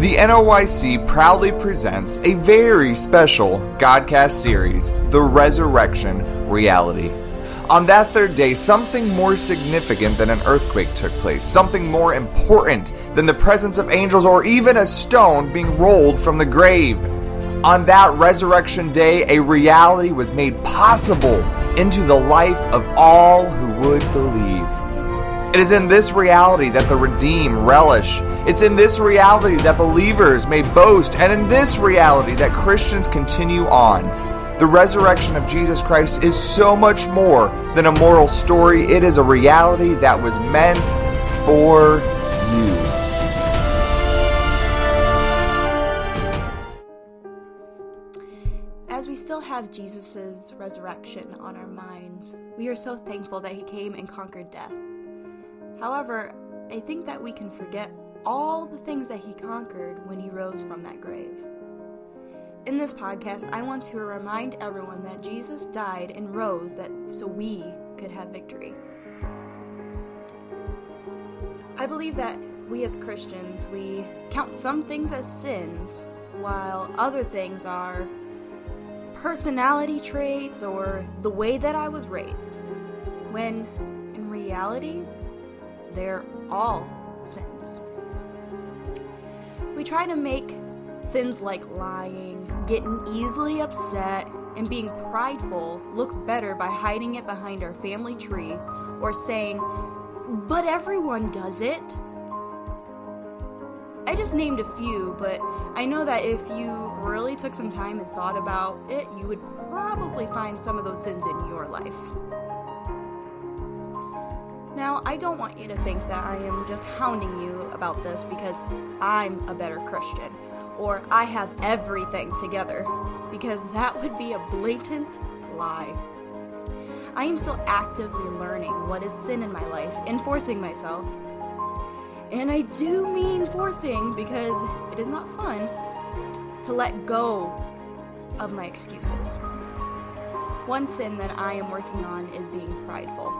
The NOYC proudly presents a very special Godcast series, The Resurrection Reality. On that third day, something more significant than an earthquake took place, something more important than the presence of angels or even a stone being rolled from the grave. On that resurrection day, a reality was made possible into the life of all who would believe. It is in this reality that the redeemed relish. It's in this reality that believers may boast, and in this reality that Christians continue on. The resurrection of Jesus Christ is so much more than a moral story. It is a reality that was meant for you. As we still have Jesus' resurrection on our minds, we are so thankful that he came and conquered death. However, I think that we can forget all the things that he conquered when he rose from that grave. In this podcast, I want to remind everyone that Jesus died and rose so we could have victory. I believe that we as Christians, we count some things as sins, while other things are personality traits or the way that I was raised, when in reality, they're all sins. We try to make sins like lying, getting easily upset, and being prideful look better by hiding it behind our family tree or saying, "But everyone does it." I just named a few, but I know that if you really took some time and thought about it, you would probably find some of those sins in your life. Now, I don't want you to think that I am just hounding you about this because I'm a better Christian, or I have everything together, because that would be a blatant lie. I am still actively learning what is sin in my life and forcing myself. And I do mean forcing, because it is not fun to let go of my excuses. One sin that I am working on is being prideful.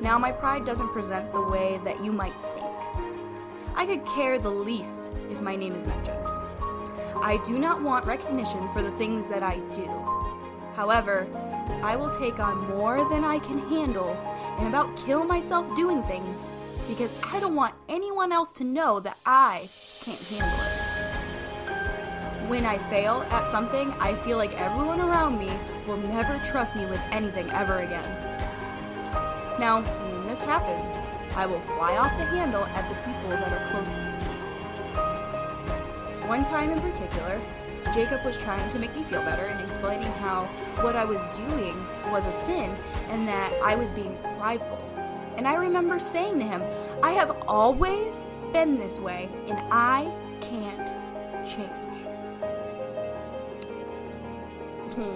Now, my pride doesn't present the way that you might think. I could care the least if my name is mentioned. I do not want recognition for the things that I do. However, I will take on more than I can handle and about kill myself doing things because I don't want anyone else to know that I can't handle it. When I fail at something, I feel like everyone around me will never trust me with anything ever again. Now, when this happens, I will fly off the handle at the people that are closest to me. One time in particular, Jacob was trying to make me feel better and explaining how what I was doing was a sin and that I was being prideful. And I remember saying to him, "I have always been this way and I can't change."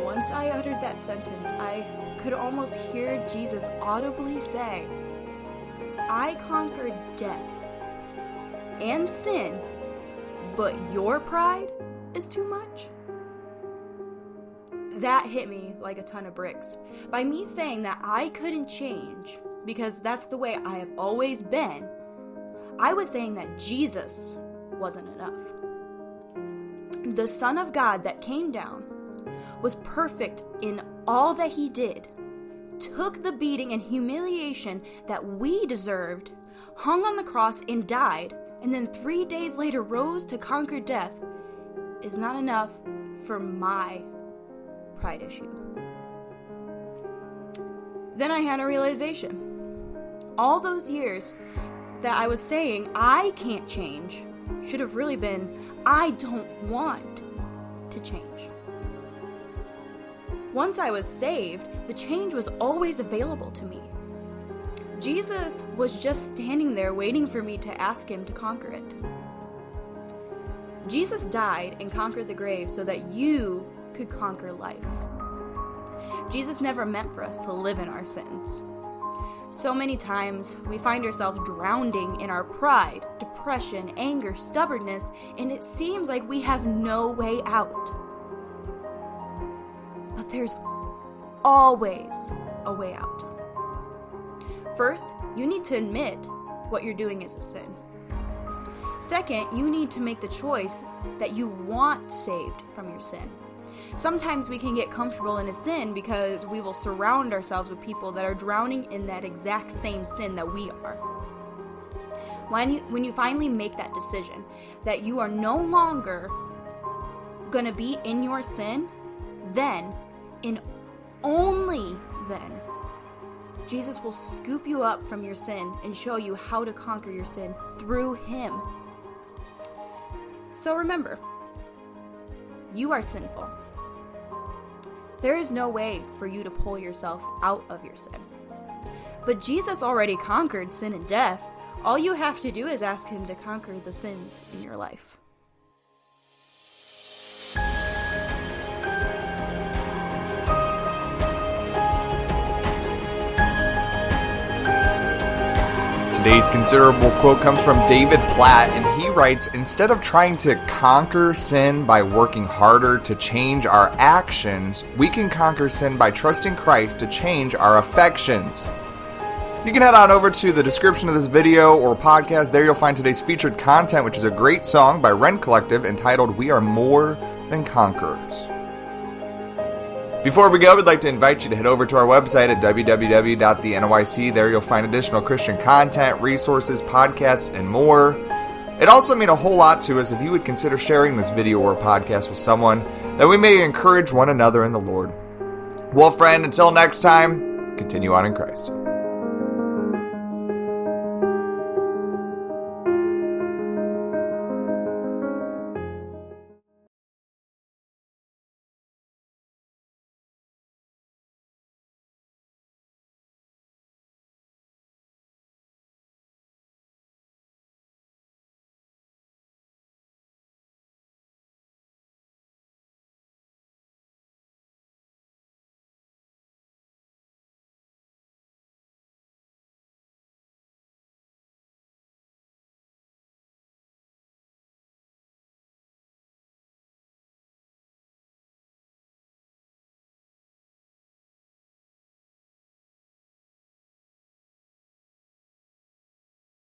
Once I uttered that sentence, I could almost hear Jesus audibly say, "I conquered death and sin, but your pride is too much?" That hit me like a ton of bricks. By me saying that I couldn't change because that's the way I have always been, I was saying that Jesus wasn't enough. The Son of God that came down was perfect in all that he did, took the beating and humiliation that we deserved, hung on the cross and died, and then 3 days later rose to conquer death, is not enough for my pride issue. Then I had a realization. All those years that I was saying I can't change should have really been I don't want to change. Once I was saved, the change was always available to me. Jesus was just standing there waiting for me to ask him to conquer it. Jesus died and conquered the grave so that you could conquer life. Jesus never meant for us to live in our sins. So many times we find ourselves drowning in our pride, depression, anger, stubbornness, and it seems like we have no way out. But there's always a way out. First, you need to admit what you're doing is a sin. Second, you need to make the choice that you want saved from your sin. Sometimes we can get comfortable in a sin because we will surround ourselves with people that are drowning in that exact same sin that we are. When you finally make that decision that you are no longer going to be in your sin, then, and only then, Jesus will scoop you up from your sin and show you how to conquer your sin through Him. So remember, you are sinful. There is no way for you to pull yourself out of your sin. But Jesus already conquered sin and death. All you have to do is ask Him to conquer the sins in your life. Today's considerable quote comes from David Platt, and he writes, "Instead of trying to conquer sin by working harder to change our actions, we can conquer sin by trusting Christ to change our affections." You can head on over to the description of this video or podcast. There you'll find today's featured content, which is a great song by Rend Collective entitled "We Are More Than Conquerors." Before we go, we'd like to invite you to head over to our website at www.thenoyc. There you'll find additional Christian content, resources, podcasts, and more. It also means a whole lot to us if you would consider sharing this video or podcast with someone, that we may encourage one another in the Lord. Well, friend, until next time, continue on in Christ.